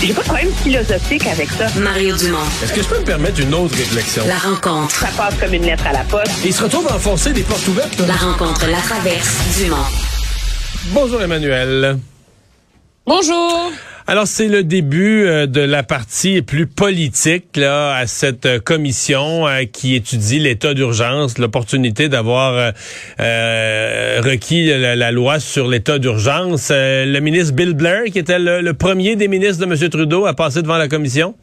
J'ai pas de problème philosophique avec ça. Mario Dumont. Est-ce que je peux me permettre une autre réflexion? La rencontre. Ça passe comme une lettre à la poste. Et il se retrouve à enfoncer des portes ouvertes. La rencontre Latraverse Dumont. Bonjour Emmanuel. Bonjour. Alors, c'est le début de la partie plus politique là à cette commission qui étudie l'état d'urgence, l'opportunité d'avoir requis la loi sur l'état d'urgence. Le ministre Bill Blair, qui était le premier des ministres de M. Trudeau, a passé devant la commission.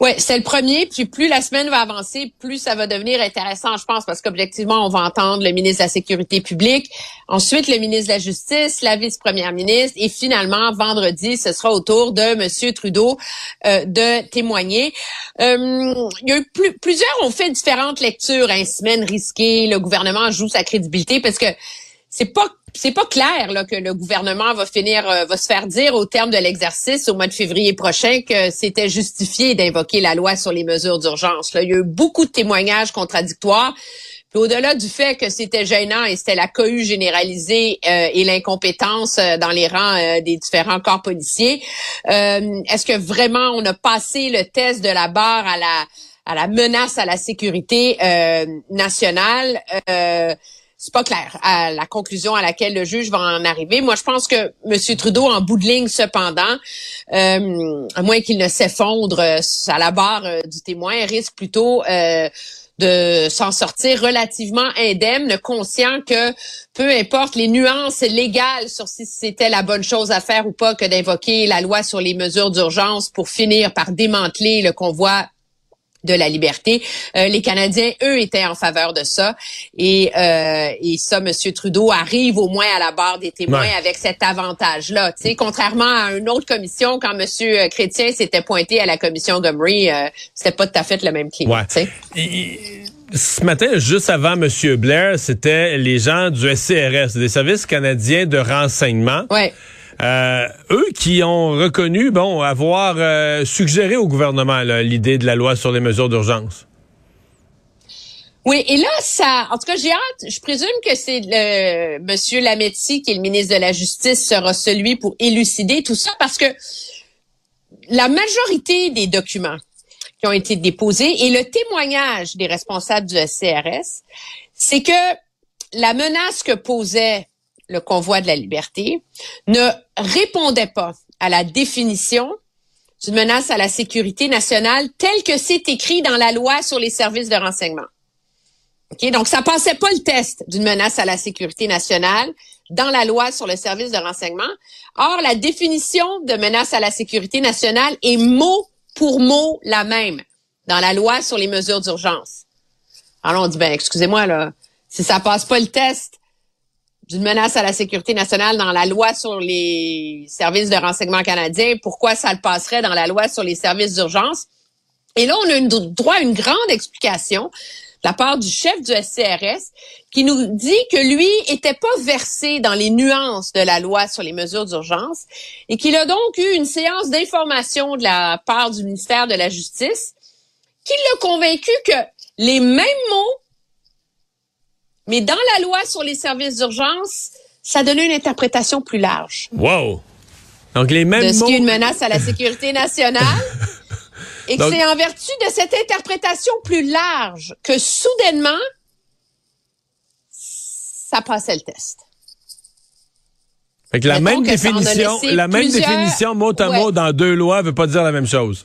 Oui, c'est le premier, puis plus la semaine va avancer, plus ça va devenir intéressant, je pense, parce qu'objectivement, on va entendre le ministre de la Sécurité publique, ensuite le ministre de la Justice, la vice-première ministre, et finalement, vendredi, ce sera au tour de M. Trudeau de témoigner. Il y a eu plusieurs ont fait différentes lectures, une semaine risquée, le gouvernement joue sa crédibilité, parce que c'est pas clair là que le gouvernement va va se faire dire au terme de l'exercice au mois de février prochain que c'était justifié d'invoquer la loi sur les mesures d'urgence. Là, il y a eu beaucoup de témoignages contradictoires. Puis au-delà du fait que c'était gênant et c'était la cohue généralisée et l'incompétence dans les rangs des différents corps policiers, est-ce que vraiment on a passé le test de la barre à la menace à la sécurité nationale? C'est pas clair à la conclusion à laquelle le juge va en arriver. Moi, je pense que M. Trudeau, en bout de ligne, cependant, à moins qu'il ne s'effondre à la barre du témoin, risque plutôt de s'en sortir relativement indemne, conscient que peu importe les nuances légales sur si c'était la bonne chose à faire ou pas que d'invoquer la loi sur les mesures d'urgence pour finir par démanteler le convoi de la liberté. Les Canadiens, eux, étaient en faveur de ça. Et ça, M. Trudeau arrive au moins à la barre des témoins avec cet avantage-là. Tu sais, contrairement à une autre commission, quand M. Chrétien s'était pointé à la commission Gomery, c'était pas tout à fait le même climat. Ouais. Tu sais. Ce matin, juste avant M. Blair, c'était les gens du SCRS, des services canadiens de renseignement. Ouais. Eux qui ont reconnu avoir suggéré au gouvernement là, l'idée de la loi sur les mesures d'urgence. Oui, et là, ça, en tout cas, j'ai hâte, je présume que c'est Monsieur Lametti, qui est le ministre de la Justice, sera celui pour élucider tout ça, parce que la majorité des documents qui ont été déposés et le témoignage des responsables du SCRS, c'est que la menace que posait le convoi de la liberté ne répondait pas à la définition d'une menace à la sécurité nationale telle que c'est écrit dans la loi sur les services de renseignement. Okay? Donc, ça passait pas le test d'une menace à la sécurité nationale dans la loi sur le service de renseignement. Or, la définition de menace à la sécurité nationale est mot pour mot la même dans la loi sur les mesures d'urgence. Alors, on dit, excusez-moi, là, si ça passe pas le test d'une menace à la sécurité nationale dans la loi sur les services de renseignement canadiens, pourquoi ça le passerait dans la loi sur les services d'urgence? Et là, on a droit à une grande explication de la part du chef du SCRS qui nous dit que lui était pas versé dans les nuances de la loi sur les mesures d'urgence et qu'il a donc eu une séance d'information de la part du ministère de la Justice qui l'a convaincu que les mêmes mots mais dans la loi sur les services d'urgence, ça donnait une interprétation plus large. Wow! Donc les mêmes mots... ce qui est une menace à la sécurité nationale. Et donc... que c'est en vertu de cette interprétation plus large que soudainement, ça passait le test. Fait que la même définition mot à mot dans deux lois ne veut pas dire la même chose.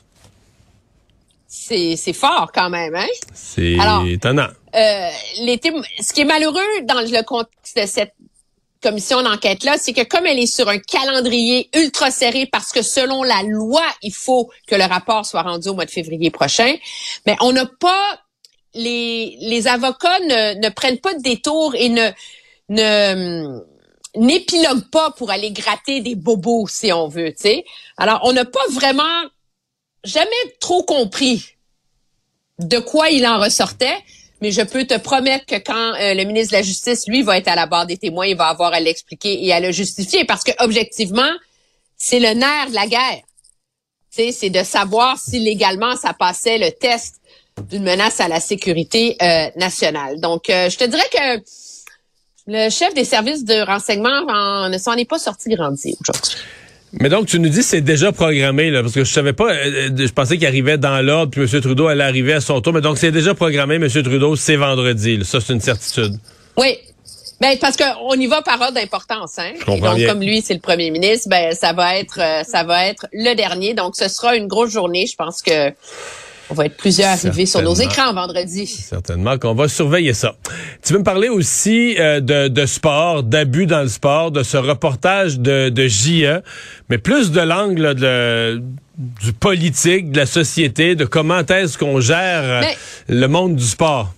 C'est fort quand même, hein? C'est étonnant. Ce qui est malheureux dans le contexte de cette commission d'enquête-là, c'est que comme elle est sur un calendrier ultra serré parce que selon la loi, il faut que le rapport soit rendu au mois de février prochain, mais on n'a pas, les avocats ne prennent pas de détour et n'épiloguent pas pour aller gratter des bobos, si on veut, tu sais. Alors, on n'a pas vraiment jamais trop compris de quoi il en ressortait. Mais je peux te promettre que quand le ministre de la Justice, lui, va être à la barre des témoins, il va avoir à l'expliquer et à le justifier parce que, objectivement, c'est le nerf de la guerre. Tu sais, c'est de savoir si légalement ça passait le test d'une menace à la sécurité nationale. Donc, je te dirais que le chef des services de renseignement ne s'en est pas sorti grandi aujourd'hui. Mais donc, tu nous dis c'est déjà programmé, là, parce que je savais pas, je pensais qu'il arrivait dans l'ordre, puis M. Trudeau allait arriver à son tour, mais donc c'est déjà programmé, M. Trudeau, c'est vendredi, là, ça c'est une certitude. Oui, ben parce qu'on y va par ordre d'importance, hein. Je comprends bien. Comme lui, c'est le premier ministre, ben ça va être le dernier, donc ce sera une grosse journée, je pense que... On va être plusieurs arrivés sur nos écrans vendredi. Certainement qu'on va surveiller ça. Tu veux me parler aussi de sport, d'abus dans le sport, de ce reportage de JE, mais plus de l'angle du politique, de la société, de comment est-ce qu'on gère le monde du sport.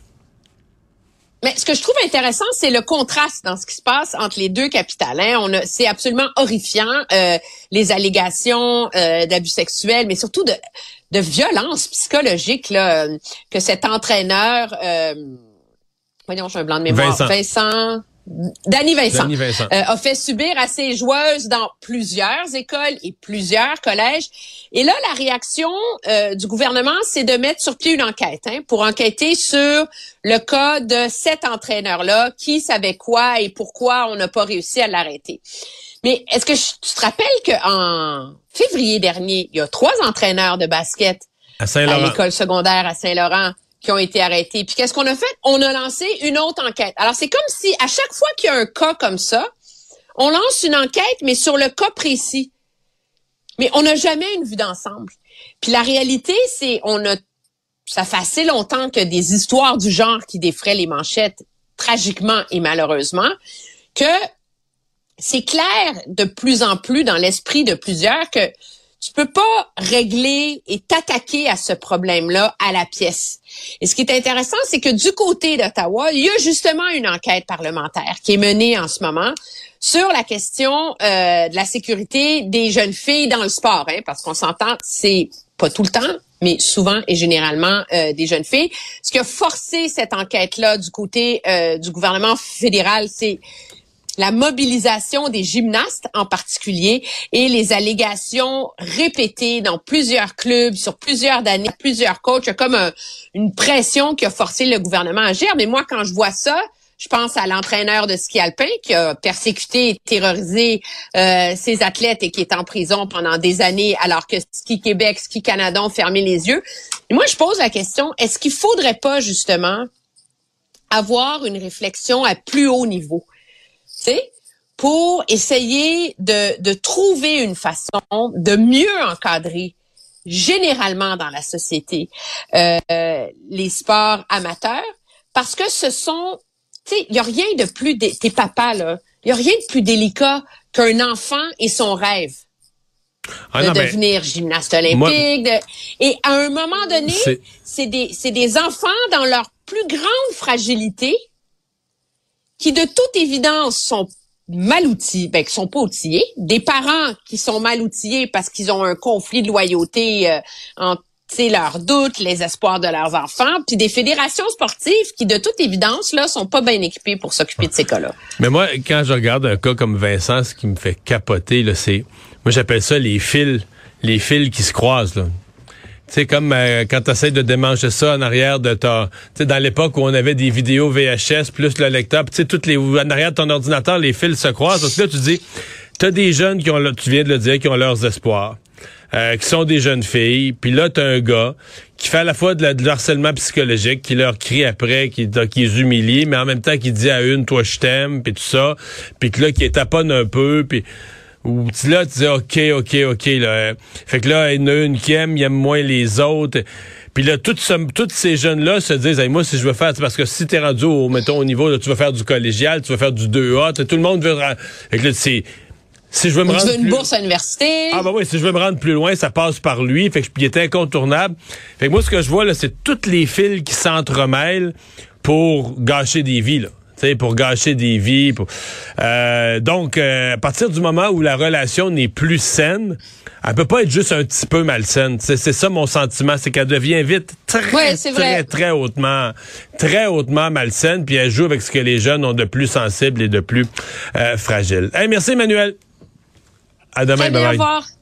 Mais ce que je trouve intéressant, c'est le contraste dans ce qui se passe entre les deux capitales. Hein. C'est absolument horrifiant, les allégations d'abus sexuels, mais surtout de violence psychologique là, que cet entraîneur... voyons, j'ai un blanc de mémoire. Danny Vincent. A fait subir à ses joueuses dans plusieurs écoles et plusieurs collèges. Et là, la réaction du gouvernement, c'est de mettre sur pied une enquête pour enquêter sur le cas de cet entraîneur-là, qui savait quoi et pourquoi on n'a pas réussi à l'arrêter. Mais est-ce que tu te rappelles qu'en février dernier, il y a 3 entraîneurs de basket à l'école secondaire à Saint-Laurent qui ont été arrêtés. Puis qu'est-ce qu'on a fait? On a lancé une autre enquête. Alors, c'est comme si à chaque fois qu'il y a un cas comme ça, on lance une enquête, mais sur le cas précis. Mais on n'a jamais une vue d'ensemble. Puis la réalité, c'est ça fait assez longtemps que des histoires du genre qui défraient les manchettes, tragiquement et malheureusement, que c'est clair de plus en plus dans l'esprit de plusieurs que tu peux pas régler et t'attaquer à ce problème-là à la pièce. Et ce qui est intéressant, c'est que du côté d'Ottawa, il y a justement une enquête parlementaire qui est menée en ce moment sur la question de la sécurité des jeunes filles dans le sport, parce qu'on s'entend, c'est pas tout le temps, mais souvent et généralement des jeunes filles. Ce qui a forcé cette enquête-là du côté du gouvernement fédéral, c'est la mobilisation des gymnastes en particulier et les allégations répétées dans plusieurs clubs, sur plusieurs années, plusieurs coachs. Il y a comme une pression qui a forcé le gouvernement à agir. Mais moi, quand je vois ça, je pense à l'entraîneur de ski alpin qui a persécuté et terrorisé ses athlètes et qui est en prison pendant des années alors que Ski Québec, Ski Canada ont fermé les yeux. Et moi, je pose la question, est-ce qu'il faudrait pas justement avoir une réflexion à plus haut niveau? Pour essayer de trouver une façon de mieux encadrer généralement dans la société les sports amateurs, parce que ce sont, tu sais, il y a rien de plus tes papas là, il y a rien de plus délicat qu'un enfant et son rêve devenir gymnaste olympique. Et à un moment donné, c'est des enfants dans leur plus grande fragilité, qui de toute évidence sont mal outillés, qui sont pas outillés, des parents qui sont mal outillés parce qu'ils ont un conflit de loyauté entre leurs doutes, les espoirs de leurs enfants, puis des fédérations sportives qui, de toute évidence, là, sont pas bien équipées pour s'occuper de ces cas-là. Mais moi, quand je regarde un cas comme Vincent, ce qui me fait capoter, là, c'est... Moi, j'appelle ça les fils qui se croisent, là. C'est comme quand t'essaies de démancher ça en arrière de ta... T'sais, dans l'époque où on avait des vidéos VHS plus le lecteur, tu sais, en arrière de ton ordinateur, les fils se croisent. Parce que là, tu dis, t'as des jeunes qui ont, tu viens de le dire, qui ont leurs espoirs, qui sont des jeunes filles, puis là, t'as un gars qui fait à la fois de harcèlement psychologique, qui leur crie après, qui les humilie, mais en même temps, qui dit à une, toi, je t'aime, puis tout ça, puis que là, qui les taponne un peu, puis... Où là, tu dis, OK, là. Fait que là, il y en a une qui aime moins les autres. Puis là, tous ces jeunes-là se disent, hey, moi, si je veux faire, parce que si t'es rendu au, mettons, au niveau, là, tu veux faire du collégial, tu veux faire du 2A, tout le monde veut. Avec là, c'est. Si je veux me rendre une bourse à l'université. Ah ben oui, si je veux me rendre plus loin, ça passe par lui. Fait que il était incontournable. Fait que moi, ce que je vois, là, c'est toutes les fils qui s'entremêlent pour gâcher des vies, là. T'sais, pour gâcher des vies. Pour... Donc, à partir du moment où la relation n'est plus saine, elle peut pas être juste un petit peu malsaine. C'est ça mon sentiment, c'est qu'elle devient vite très hautement malsaine, puis elle joue avec ce que les jeunes ont de plus sensible et de plus fragile. Hey, merci Emmanuel. À demain. Bye bye.